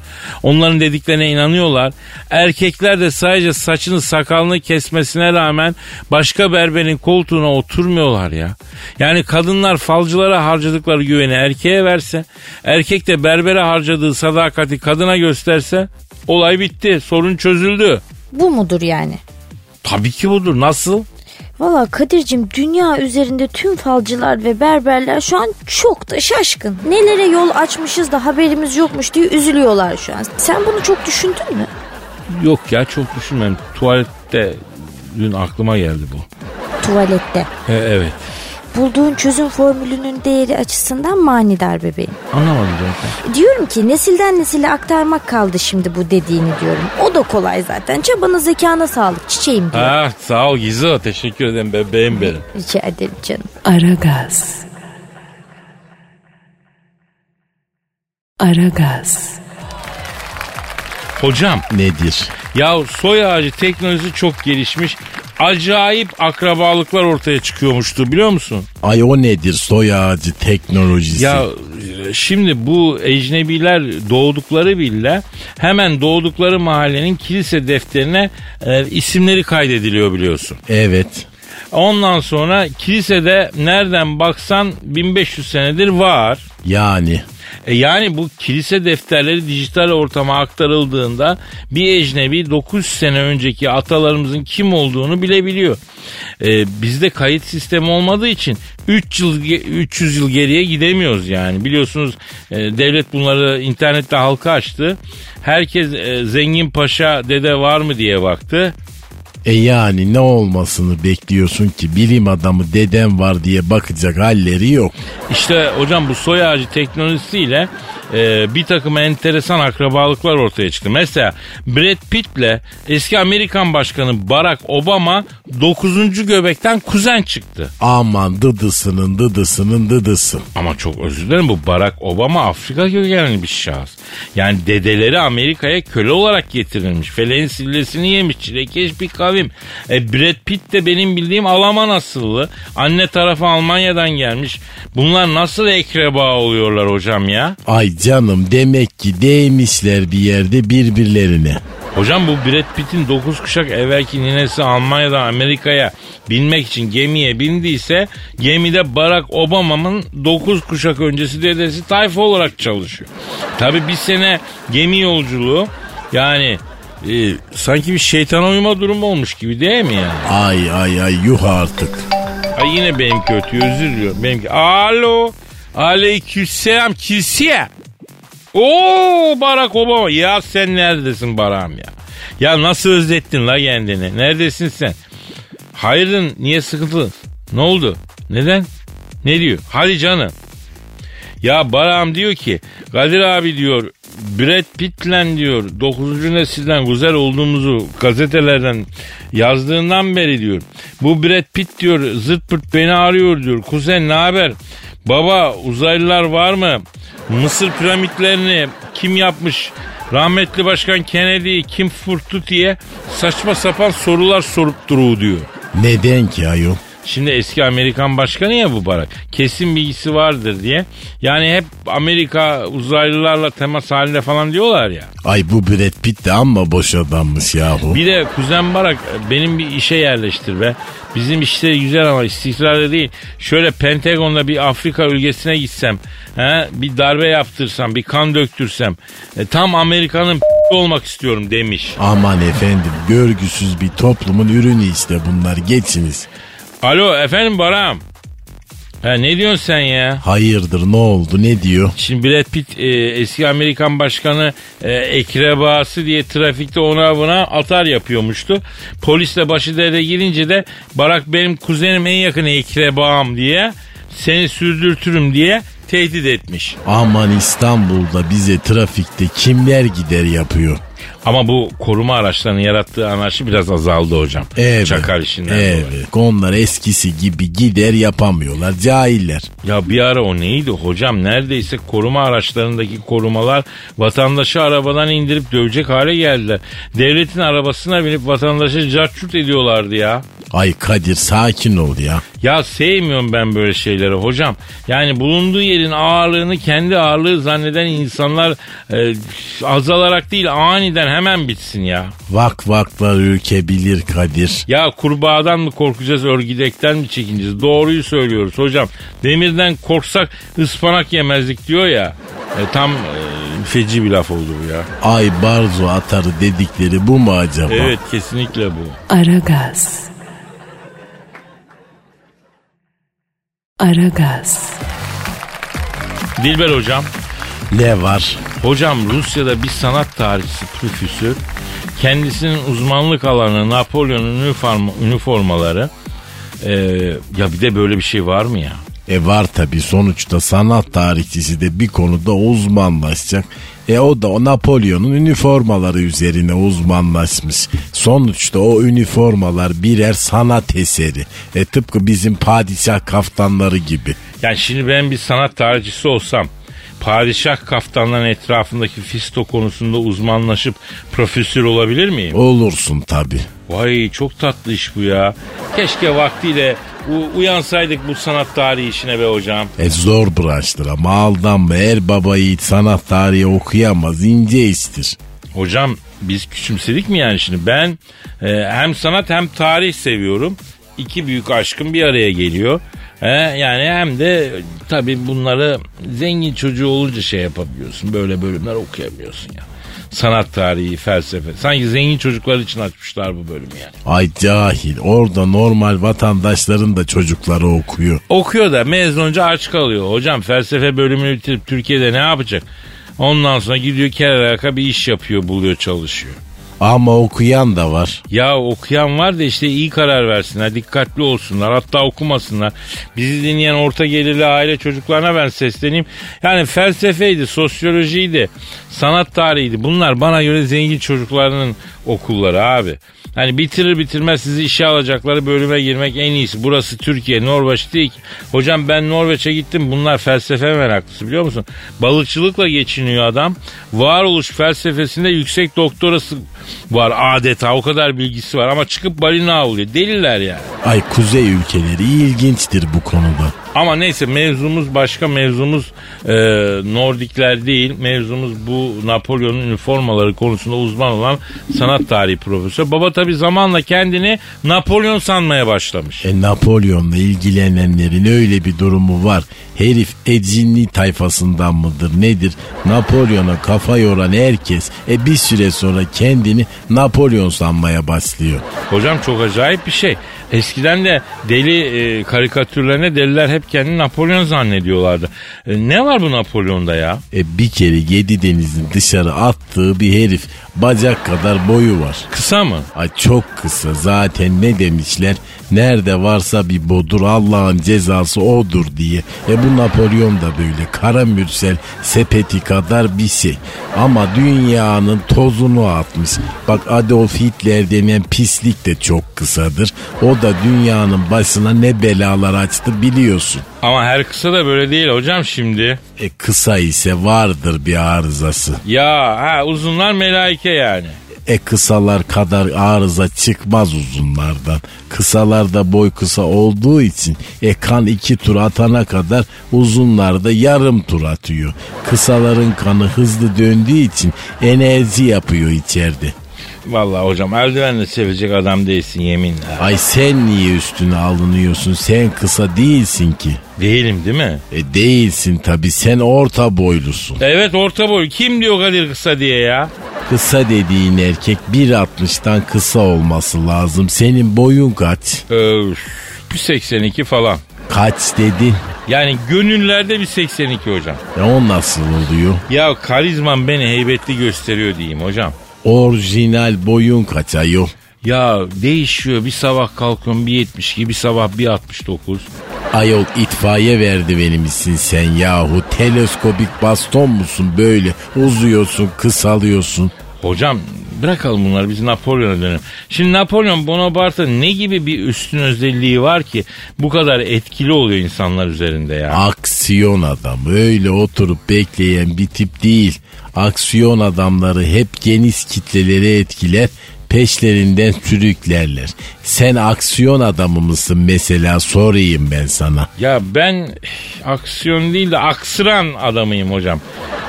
Onların dediklerine inanıyorlar. Erkekler de sadece saçını sakalını kesmesine rağmen başka berberin koltuğuna oturmuyorlar ya. Yani kadınlar falcılara harcadıkları güveni erkeğe verse, erkek de berbere harcadığı sadakati kadına gösterse olay bitti, sorun çözüldü. Bu mudur yani? Tabii ki budur. Nasıl? Valla Kadir'cim, dünya üzerinde tüm falcılar ve berberler şu an çok da şaşkın. Nelere yol açmışız da haberimiz yokmuş diye üzülüyorlar şu an. Sen bunu çok düşündün mü? Yok ya, çok düşünmedim. Tuvalette dün aklıma geldi bu. Tuvalette? Evet. Bulduğun çözüm formülünün değeri açısından manidar bebeğim. Anlamadım zaten. Diyorum ki nesilden nesile aktarmak kaldı şimdi bu dediğini diyorum. O da kolay zaten. Çabana, zekana sağlık çiçeğim diyor. Ah, sağ ol Gizo, teşekkür ederim bebeğim benim. Rica ederim canım. Aragaz. Aragaz. Hocam. Nedir? Ya soy ağacı teknolojisi çok gelişmiş. Acayip akrabalıklar ortaya çıkıyormuştu, biliyor musun? Ay o nedir soy ağacı teknolojisi? Ya şimdi bu ecnebiler doğdukları villa, hemen doğdukları mahallenin kilise defterine isimleri kaydediliyor biliyorsun. Evet. Ondan sonra kilisede nereden baksan 1500 senedir var. Yani? Yani bu kilise defterleri dijital ortama aktarıldığında bir ecnebi 9 sene önceki atalarımızın kim olduğunu bilebiliyor. Bizde kayıt sistemi olmadığı için 300 yıl geriye gidemiyoruz yani. Biliyorsunuz devlet bunları internette halka açtı. Herkes zengin paşa dede var mı diye baktı. Yani ne olmasını bekliyorsun ki, bilim adamı dedem var diye bakacak halleri yok. İşte hocam bu soy ağacı teknolojisiyle bir takım enteresan akrabalıklar ortaya çıktı. Mesela Brad Pitt'le eski Amerikan Başkanı Barack Obama 9. göbekten kuzen çıktı. Aman dıdısının dıdısının dıdısı. Ama çok özür dilerim, bu Barack Obama Afrika kökenli bir şahıs. Yani dedeleri Amerika'ya köle olarak getirilmiş. Feleğin sillesini yemiş, çilekeş bir kavim. Brad Pitt de benim bildiğim Alman asıllı. Anne tarafı Almanya'dan gelmiş. Bunlar nasıl akraba oluyorlar hocam ya? Ay canım, demek ki değmişler bir yerde birbirlerine. Hocam bu Brad Pitt'in 9 kuşak evvelki ninesi Almanya'dan Amerika'ya binmek için gemiye bindiyse, gemide Barack Obama'nın 9 kuşak öncesi dedesi tayfa olarak çalışıyor. Tabii bir sene gemi yolculuğu, yani sanki bir şeytana uyma durumu olmuş gibi değil mi yani? Ay yuh artık. Ay yine benimki ötüyor, özür diliyorum benimki. Alo. Aleykümselam Kirsiye. Ooo Barack Obama. Ya sen neredesin Barak'ım ya? Ya nasıl özlettin la kendini? Neredesin sen? Hayırdır, niye sıkıntılı? Ne oldu? Neden? Ne diyor? Hadi canım. Ya Barak'ım diyor ki Kadir abi diyor, Brad Pitt'le diyor 9. nesilden güzel olduğumuzu gazetelerden yazdığından beri diyor, bu Brad Pitt diyor zırt pırt beni arıyor diyor. Kuzen ne haber? Baba uzaylılar var mı? Mısır piramitlerini kim yapmış? Rahmetli Başkan Kennedy'yi kim fırttı diye saçma sapan sorular sorup duruyor diyor. Neden ki ayol? Şimdi eski Amerikan başkanı ya bu Barack. Kesin bilgisi vardır diye. Yani hep Amerika uzaylılarla temas halinde falan diyorlar ya. Ay bu Brad Pitt de amma boş adammış yahu. Bir de kuzen Barack benim bir işe yerleştir be. Bizim işleri güzel ama istikrarlı değil. Şöyle Pentagon'da bir Afrika ülkesine gitsem, bir darbe yaptırsam, bir kan döktürsem, tam Amerika'nın olmak istiyorum demiş. Aman efendim, görgüsüz bir toplumun ürünü işte bunlar, geçiniz. Alo efendim Barak'ım. Ha, ne diyorsun sen ya? Hayırdır, ne oldu, ne diyor? Şimdi Brad Pitt eski Amerikan başkanı ekrebası diye trafikte ona buna atar yapıyormuştu. Polisle başı derde girince de Barack benim kuzenim, en yakın ekrebam diye seni sürdürtürüm diye tehdit etmiş. Aman İstanbul'da bize trafikte kimler gider yapıyor. Ama bu koruma araçlarının yarattığı anarşi biraz azaldı hocam. Evet. Çakar işinden dolayı. Onlar eskisi gibi gider yapamıyorlar. Cahiller. Ya bir ara o neydi hocam? Neredeyse koruma araçlarındaki korumalar vatandaşı arabadan indirip dövecek hale geldiler. Devletin arabasına binip vatandaşı carçurt ediyorlardı ya. Ay Kadir sakin ol ya. Ya sevmiyorum ben böyle şeyleri hocam. Yani bulunduğu yerin ağırlığını kendi ağırlığı zanneden insanlar azalarak değil aniden hemen bitsin ya. Vak vaklar ürkebilir Kadir. Ya kurbağadan mı korkacağız, örgidekten mi çekineceğiz? Doğruyu söylüyoruz hocam. Demirden korksak ıspanak yemezdik diyor ya. Tam feci bir laf oldu bu ya. Ay barzo atarı dedikleri bu mu acaba? Evet kesinlikle bu. Aragaz. Aragaz. Dilber hocam. Ne var? Hocam Rusya'da bir sanat tarihçisi profesörü kendisinin uzmanlık alanı Napolyon'un üniformaları. Ya bir de böyle bir şey var mı ya? Var tabii, sonuçta sanat tarihçisi de bir konuda uzmanlaşacak. O da o Napolyon'un üniformaları üzerine uzmanlaşmış. Sonuçta o üniformalar birer sanat eseri. Tıpkı bizim padişah kaftanları gibi. Yani şimdi ben bir sanat tarihçisi olsam, padişah kaftanların etrafındaki fisto konusunda uzmanlaşıp profesör olabilir miyim? Olursun tabii. Vay çok tatlı iş bu ya. Keşke vaktiyle uyansaydık bu sanat tarihi işine be hocam. Zor branştır ama aldanma, her baba yiğit sanat tarihi okuyamaz, ince iştir. Hocam biz küçümsedik mi yani şimdi? Ben hem sanat hem tarih seviyorum. İki büyük aşkım bir araya geliyor. Yani hem de tabii bunları zengin çocuğu olunca şey yapabiliyorsun. Böyle bölümler okuyamıyorsun ya. Sanat tarihi, felsefe. Sanki zengin çocuklar için açmışlar bu bölümü yani. Ay cahil. Orada normal vatandaşların da çocukları okuyor. Okuyor da mezunca aç kalıyor. Hocam felsefe bölümünü bitirip Türkiye'de ne yapacak? Ondan sonra gidiyor keraka bir iş yapıyor, buluyor, çalışıyor. Ama okuyan da var. Ya okuyan var da işte iyi karar versinler, dikkatli olsunlar, hatta okumasınlar. Bizi dinleyen orta gelirli aile çocuklarına ben sesleneyim. Yani felsefeydi, sosyolojiydi, sanat tarihiydi. Bunlar bana göre zengin çocuklarının okulları abi. Hani bitirir bitirmez sizi işe alacakları bölüme girmek en iyisi. Burası Türkiye, Norveç değil. Hocam ben Norveç'e gittim. Bunlar felsefe meraklısı biliyor musun? Balıkçılıkla geçiniyor adam. Varoluş felsefesinde yüksek doktorası var adeta. O kadar bilgisi var ama çıkıp balina avlıyor. Deliler yani. Ay kuzey ülkeleri ilginçtir bu konuda. Ama neyse mevzumuz başka, mevzumuz Nordikler değil. Mevzumuz bu Napolyon'un üniformaları konusunda uzman olan sanat tarihi profesörü. Baba tabii zamanla kendini Napolyon sanmaya başlamış. Napolyon'la ilgilenenlerin öyle bir durumu var. Herif edzinli tayfasından mıdır nedir? Napolyon'a kafa yoran herkes bir süre sonra kendini Napolyon sanmaya başlıyor. Hocam çok acayip bir şey. Eskiden de deli karikatürlerine deliler hep kendini Napolyon zannediyorlardı. Ne var bu Napolyon'da ya? Bir kere Yedi Deniz'in dışarı attığı bir herif. Bacak kadar boyu var. Kısa mı? Ay çok kısa. Zaten ne demişler? Nerede varsa bir bodur, Allah'ın cezası odur diye. Bu Napolyon da böyle kara mürsel sepeti kadar bir şey. Ama dünyanın tozunu atmış. Bak Adolf Hitler denen pislik de çok kısadır. O da dünyanın başına ne belalar açtı biliyorsun. Ama her kısa da böyle değil hocam şimdi. Kısa ise vardır bir arızası. Ya uzunlar melaike yani. Kısalar kadar arıza çıkmaz uzunlardan. Kısalarda boy kısa olduğu için kan iki tur atana kadar uzunlarda yarım tur atıyor. Kısaların kanı hızlı döndüğü için enerji yapıyor içeride. Vallahi hocam eldivenle sevecek adam değilsin yeminle. Ay sen niye üstüne alınıyorsun? Sen kısa değilsin ki. Değilim değil mi? Değilsin tabii, sen orta boylusun. Evet orta boy. Kim diyor Kadir kısa diye ya? Kısa dediğin erkek 1.60'tan kısa olması lazım. Senin boyun kaç? 1.82 falan. Kaç dedi? Yani gönüllerde 1.82 hocam. O nasıl oluyor? Ya karizman beni heybetli gösteriyor diyeyim hocam. Orijinal boyun kaça yok? Ya değişiyor, bir sabah kalkıyorum 1.72, bir sabah 1.69. Ayol itfaiye verdiveni misin sen yahu? Teleskopik baston musun böyle? Uzuyorsun, kısalıyorsun. Hocam bırakalım bunları, biz Napolyon'a dönelim. Şimdi Napolyon Bonaparte ne gibi bir üstün özelliği var ki bu kadar etkili oluyor insanlar üzerinde ya? Aksiyon adam, öyle oturup bekleyen bir tip değil. Aksiyon adamları hep geniş kitleleri etkiler, peşlerinden sürüklerler. Sen aksiyon adamı mısın mesela, sorayım ben sana. Ya ben aksiyon değil de aksıran adamıyım hocam.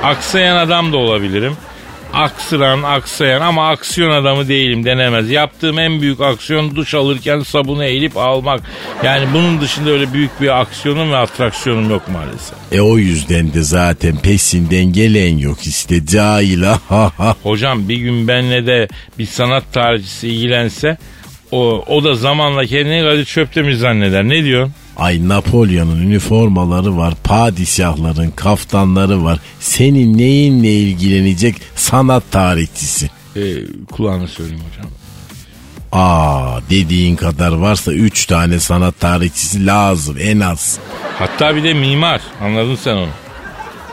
Aksayan adam da olabilirim. Aksıran, aksayan ama aksiyon adamı değilim denemez. Yaptığım en büyük aksiyon duş alırken sabunu eğilip almak. Yani bunun dışında öyle büyük bir aksiyonum ve atraksiyonum yok maalesef. O yüzden de zaten peşinden gelen yok işte, cahil. Hocam bir gün benle de bir sanat tarihçisi ilgilense o da zamanla kendini Kadir Çöptemir zanneder. Ne diyorsun? Ay Napolyon'un üniformaları var, padişahların kaftanları var. Senin neyinle ilgilenecek sanat tarihçisi? Kulağını söyleyeyim hocam. Dediğin kadar varsa 3 tane sanat tarihçisi lazım en az. Hatta bir de mimar, anladın sen onu.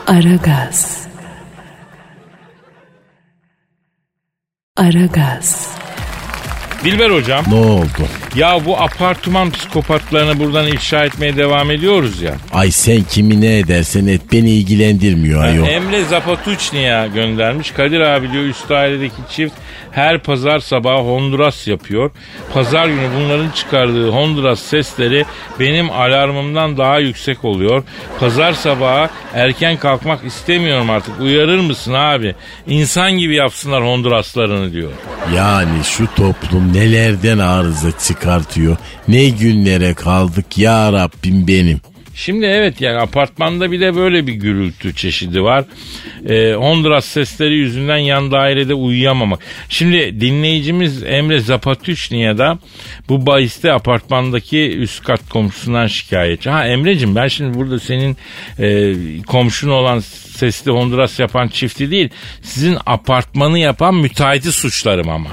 Aragaz. Aragaz. Dilber hocam. Ne oldu? Ya bu apartman psikopatlarını buradan ifşa etmeye devam ediyoruz ya. Ay sen kimi ne edersen et beni ilgilendirmiyor ayol. Emre Zapatuçni'ye göndermiş. Kadir abi diyor, üst ailedeki çift her pazar sabahı Honduras yapıyor. Pazar günü bunların çıkardığı Honduras sesleri benim alarmımdan daha yüksek oluyor. Pazar sabahı erken kalkmak istemiyorum artık. Uyarır mısın abi? İnsan gibi yapsınlar Honduraslarını diyor. Yani şu toplum nelerden arıza çıkartıyor. Ne günlere kaldık ya Rabbim benim. Şimdi evet, yani apartmanda bir de böyle bir gürültü çeşidi var. Honduras sesleri yüzünden yan dairede uyuyamamak. Şimdi dinleyicimiz Emre Zapatüşniye'de bu bahiste apartmandaki üst kat komşusundan şikayetçi. Emre'cim ben şimdi burada senin komşun olan sesli Honduras yapan çifti değil, sizin apartmanı yapan müteahhiti suçlarım ama.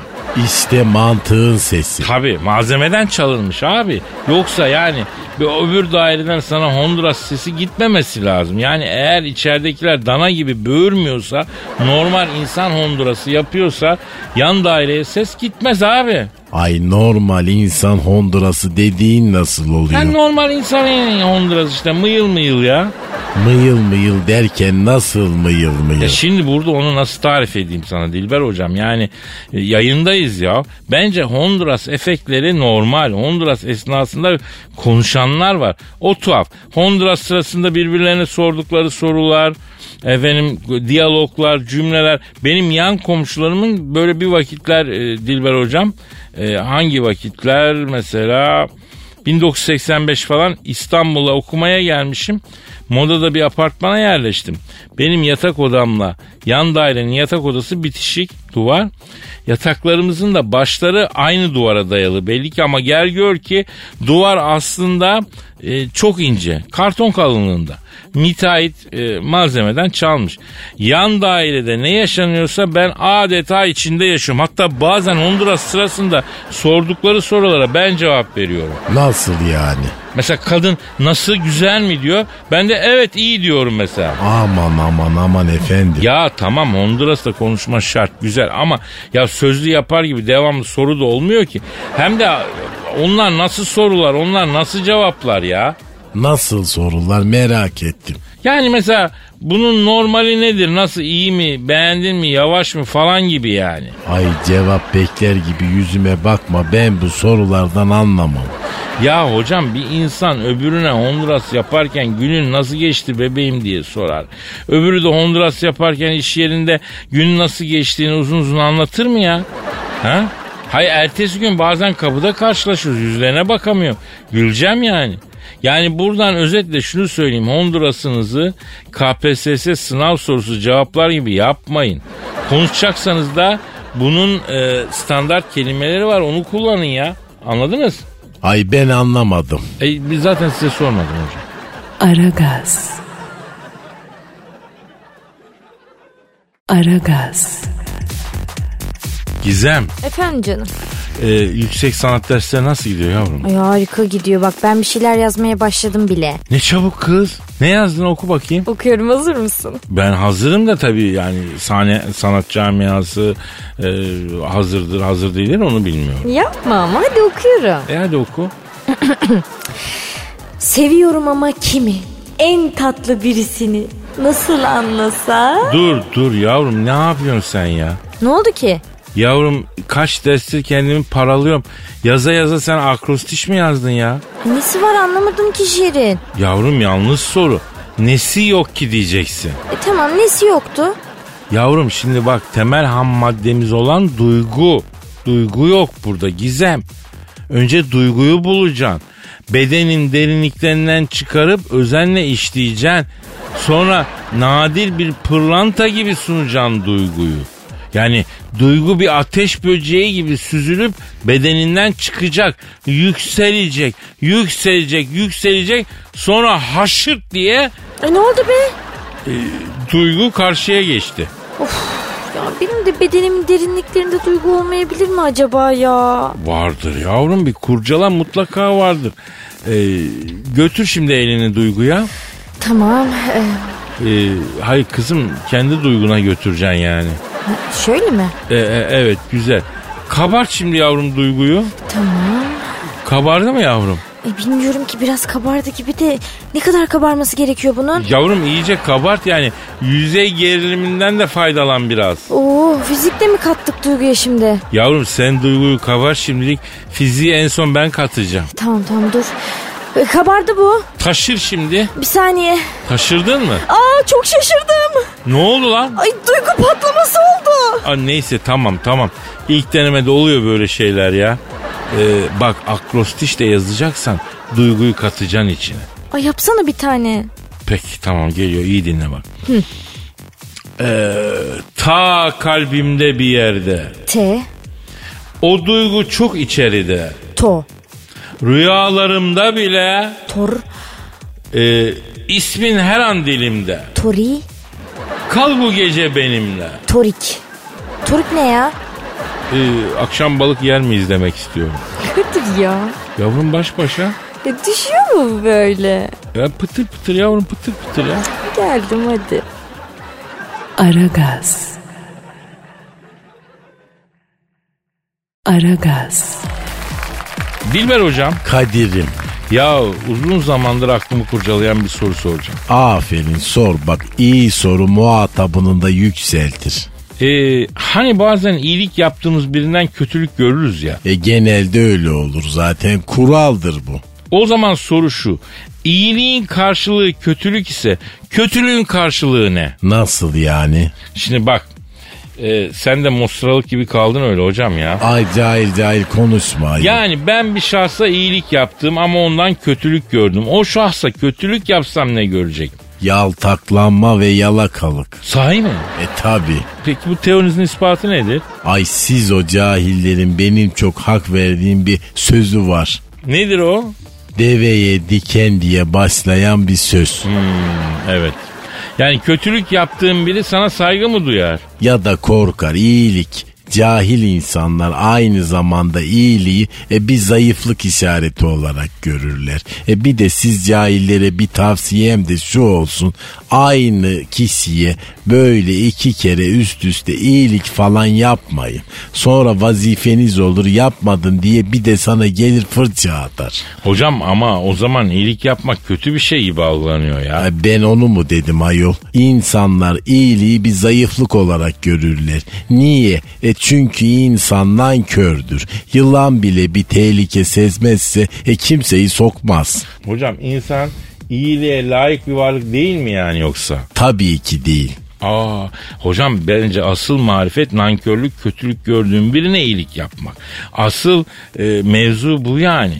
İşte mantığın sesi. Tabii malzemeden çalınmış abi. Yoksa yani bir öbür daireden sana Honduras sesi gitmemesi lazım. Yani eğer içeridekiler dana gibi böğürmüyorsa, normal insan Honduras'ı yapıyorsa yan daireye ses gitmez abi. Ay normal insan Honduras'ı dediğin nasıl oluyor? Yani normal insan Honduras işte, mıyıl mıyıl ya. Mıyıl mıyıl derken nasıl mıyıl mıyıl? Şimdi burada onu nasıl tarif edeyim sana Dilber hocam? Yani yayındayız ya. Bence Honduras efektleri normal. Honduras esnasında konuşanlar var. O tuhaf. Honduras sırasında birbirlerine sordukları sorular, diyaloglar, cümleler. Benim yan komşularımın böyle bir vakitler Dilber hocam. Hangi vakitler mesela? 1985 falan, İstanbul'a okumaya gelmişim. Moda'da bir apartmana yerleştim. Benim yatak odamla yan dairenin yatak odası bitişik duvar. Yataklarımızın da başları aynı duvara dayalı belli ki, ama gel gör ki duvar aslında çok ince. Karton kalınlığında. Müteahhit malzemeden çalmış. Yan dairede ne yaşanıyorsa ben adeta içinde yaşıyorum. Hatta bazen Honduras sırasında sordukları sorulara ben cevap veriyorum. Nasıl yani? Mesela kadın nasıl, güzel mi diyor. Ben de evet iyi diyorum mesela. Aman efendim. Ya tamam Honduras'ta konuşma şart, güzel ama ya sözlü yapar gibi devamlı soru da olmuyor ki. Hem de onlar nasıl sorular, onlar nasıl cevaplar ya? Nasıl sorular merak ettim. Yani mesela bunun normali nedir? Nasıl, iyi mi, beğendin mi, yavaş mı falan gibi yani. Ay cevap bekler gibi yüzüme bakma, ben bu sorulardan anlamam. Ya hocam bir insan öbürüne Honduras yaparken günün nasıl geçti bebeğim diye sorar. Öbürü de Honduras yaparken iş yerinde günün nasıl geçtiğini uzun uzun anlatır mı ya? Ha? Hayır, ertesi gün bazen kapıda karşılaşıyoruz, yüzlerine bakamıyorum. Güleceğim yani. Yani buradan özetle şunu söyleyeyim. Honduras'ınızı KPSS sınav sorusu cevaplar gibi yapmayın. Konuşacaksanız da bunun standart kelimeleri var, onu kullanın ya. Anladınız? Ay ben anlamadım. Biz zaten size sormadım hocam. Aragaz. Aragaz. Gizem. Efendim canım. Yüksek sanat dersleri nasıl gidiyor yavrum? Ay harika gidiyor, bak ben bir şeyler yazmaya başladım bile. Ne çabuk kız. Ne yazdın, oku bakayım. Okuyorum, hazır mısın? Ben hazırım da tabii yani sahne sanat camiası hazırdır hazır değildir onu bilmiyorum. Yapma ama hadi okuyorum. Hadi oku. Seviyorum ama kimi? En tatlı birisini. Nasıl anlasa? Dur yavrum, ne yapıyorsun sen ya? Ne oldu ki? Yavrum kaç derstir kendimi paralıyorum. Yaza yaza sen akrostiş mi yazdın ya? Nesi var anlamadım ki şiirin. Yavrum yanlış soru. Nesi yok ki diyeceksin. Tamam, nesi yoktu? Yavrum şimdi bak, temel ham maddemiz olan duygu. Duygu yok burada Gizem. Önce duyguyu bulacaksın. Bedenin derinliklerinden çıkarıp özenle işleyeceksin. Sonra nadir bir pırlanta gibi sunacaksın duyguyu. Yani duygu bir ateş böceği gibi süzülüp bedeninden çıkacak, yükselecek. Sonra haşırt diye... ne oldu be? Duygu karşıya geçti. Of ya, benim de bedenimin derinliklerinde duygu olmayabilir mi acaba ya? Vardır yavrum, bir kurcalan mutlaka vardır. Götür şimdi elini duyguya. Tamam. Hayır kızım, kendi duyguna götüreceksin yani. Şöyle mi? Evet güzel. Kabart şimdi yavrum duyguyu. Tamam. Kabardı mı yavrum? Bilmiyorum ki, biraz kabardı gibi de ne kadar kabarması gerekiyor bunun? Yavrum iyice kabart yani, yüzey geriliminden de faydalan biraz. Oo, fizikte mi kattık duyguya şimdi? Yavrum sen duyguyu kabart şimdilik, fiziği en son ben katacağım. Tamam dur. Kabardı bu. Taşır şimdi. Bir saniye. Taşırdın mı? Çok şaşırdım. Ne oldu lan? Ay duygu patlaması oldu. Neyse tamam. İlk denemede oluyor böyle şeyler ya. Bak akrostiş de yazacaksan duyguyu katacaksın içine. Ay yapsana bir tane. Peki tamam, geliyor, iyi dinle bak. Ta kalbimde bir yerde. T. O duygu çok içeride. To. Rüyalarımda bile. Tor. İsmin her an dilimde. Tori. Kal bu gece benimle. Torik. Torik ne ya? Akşam balık yer miyiz demek istiyorum. Kadir ya. Yavrum baş başa. Düşüyor mu böyle? Ya pıtır pıtır yavrum, pıtır pıtır ya. Geldim hadi. Aragaz. Aragaz. Dilber hocam. Kadir'im. Ya uzun zamandır aklımı kurcalayan bir soru soracağım. Aferin, sor bak, iyi soru muhatabının da yükseltir. Hani bazen iyilik yaptığımız birinden kötülük görürüz ya. Genelde öyle olur zaten, kuraldır bu. O zaman soru şu: İyiliğin karşılığı kötülük ise kötülüğün karşılığı ne? Nasıl yani? Şimdi bak. Sen de mosralık gibi kaldın öyle hocam ya. Ay cahil konuşma. Ay. Yani ben bir şahsa iyilik yaptım ama ondan kötülük gördüm. O şahsa kötülük yapsam ne görecek? Yaltaklanma ve yalakalık. Sahi mi? Tabi. Peki bu teorinizin ispatı nedir? Ay siz o cahillerin, benim çok hak verdiğim bir sözü var. Nedir o? Deveye diken diye başlayan bir söz. Evet. Yani kötülük yaptığın biri sana saygı mı duyar? Ya da korkar. İyilik, cahil insanlar aynı zamanda iyiliği bir zayıflık işareti olarak görürler. Bir de siz cahillere bir tavsiyem de şu olsun: aynı kişiye böyle iki kere üst üste iyilik falan yapmayın. Sonra vazifeniz olur, yapmadın diye bir de sana gelir fırça atar. Hocam ama o zaman iyilik yapmak kötü bir şey gibi algılanıyor ya. Ben onu mu dedim ayol? İnsanlar iyiliği bir zayıflık olarak görürler. Niye? Çünkü insan nankördür. Yılan bile bir tehlike sezmezse kimseyi sokmaz. Hocam insan iyiliğe layık bir varlık değil mi yani yoksa? Tabii ki değil. Hocam bence asıl marifet nankörlük, kötülük gördüğün birine iyilik yapmak. Asıl mevzu bu yani.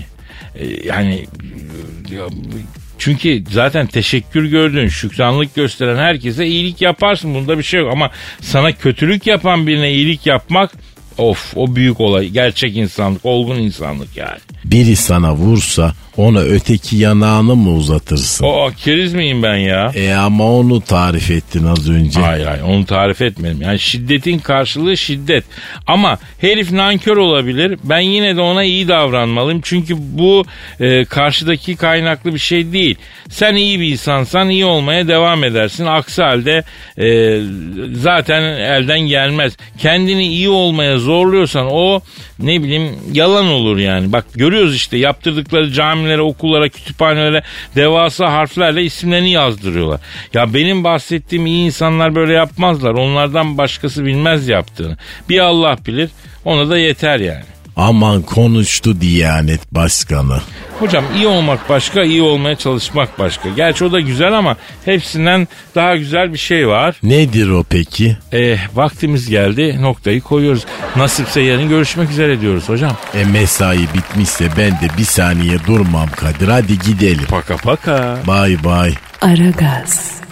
Çünkü zaten teşekkür gördüğün, şükranlık gösteren herkese iyilik yaparsın. Bunda bir şey yok ama sana kötülük yapan birine iyilik yapmak, o büyük olay. Gerçek insanlık, olgun insanlık yani. Biri sana vursa ona öteki yanağını mı uzatırsın? Keriz miyim ben ya? Ama onu tarif ettin az önce. Hayır onu tarif etmedim. Yani şiddetin karşılığı şiddet. Ama herif nankör olabilir. Ben yine de ona iyi davranmalıyım. Çünkü bu karşıdaki kaynaklı bir şey değil. Sen iyi bir insansan iyi olmaya devam edersin. Aksi halde zaten elden gelmez. Kendini iyi olmaya zorluyorsan o ne bileyim yalan olur yani. Bak görüyoruz işte yaptırdıkları camilere, okullara, kütüphanelere devasa harflerle isimlerini yazdırıyorlar. Ya benim bahsettiğim iyi insanlar böyle yapmazlar. Onlardan başkası bilmez yaptığını. Bir Allah bilir, ona da yeter yani. Aman konuştu Diyanet Başkanı. Hocam iyi olmak başka, iyi olmaya çalışmak başka. Gerçi o da güzel ama hepsinden daha güzel bir şey var. Nedir o peki? Vaktimiz geldi, noktayı koyuyoruz. Nasipse yarın görüşmek üzere diyoruz hocam. Mesai bitmişse ben de bir saniye durmam Kadir. Hadi gidelim. Paka paka. Bay bay. Aragaz.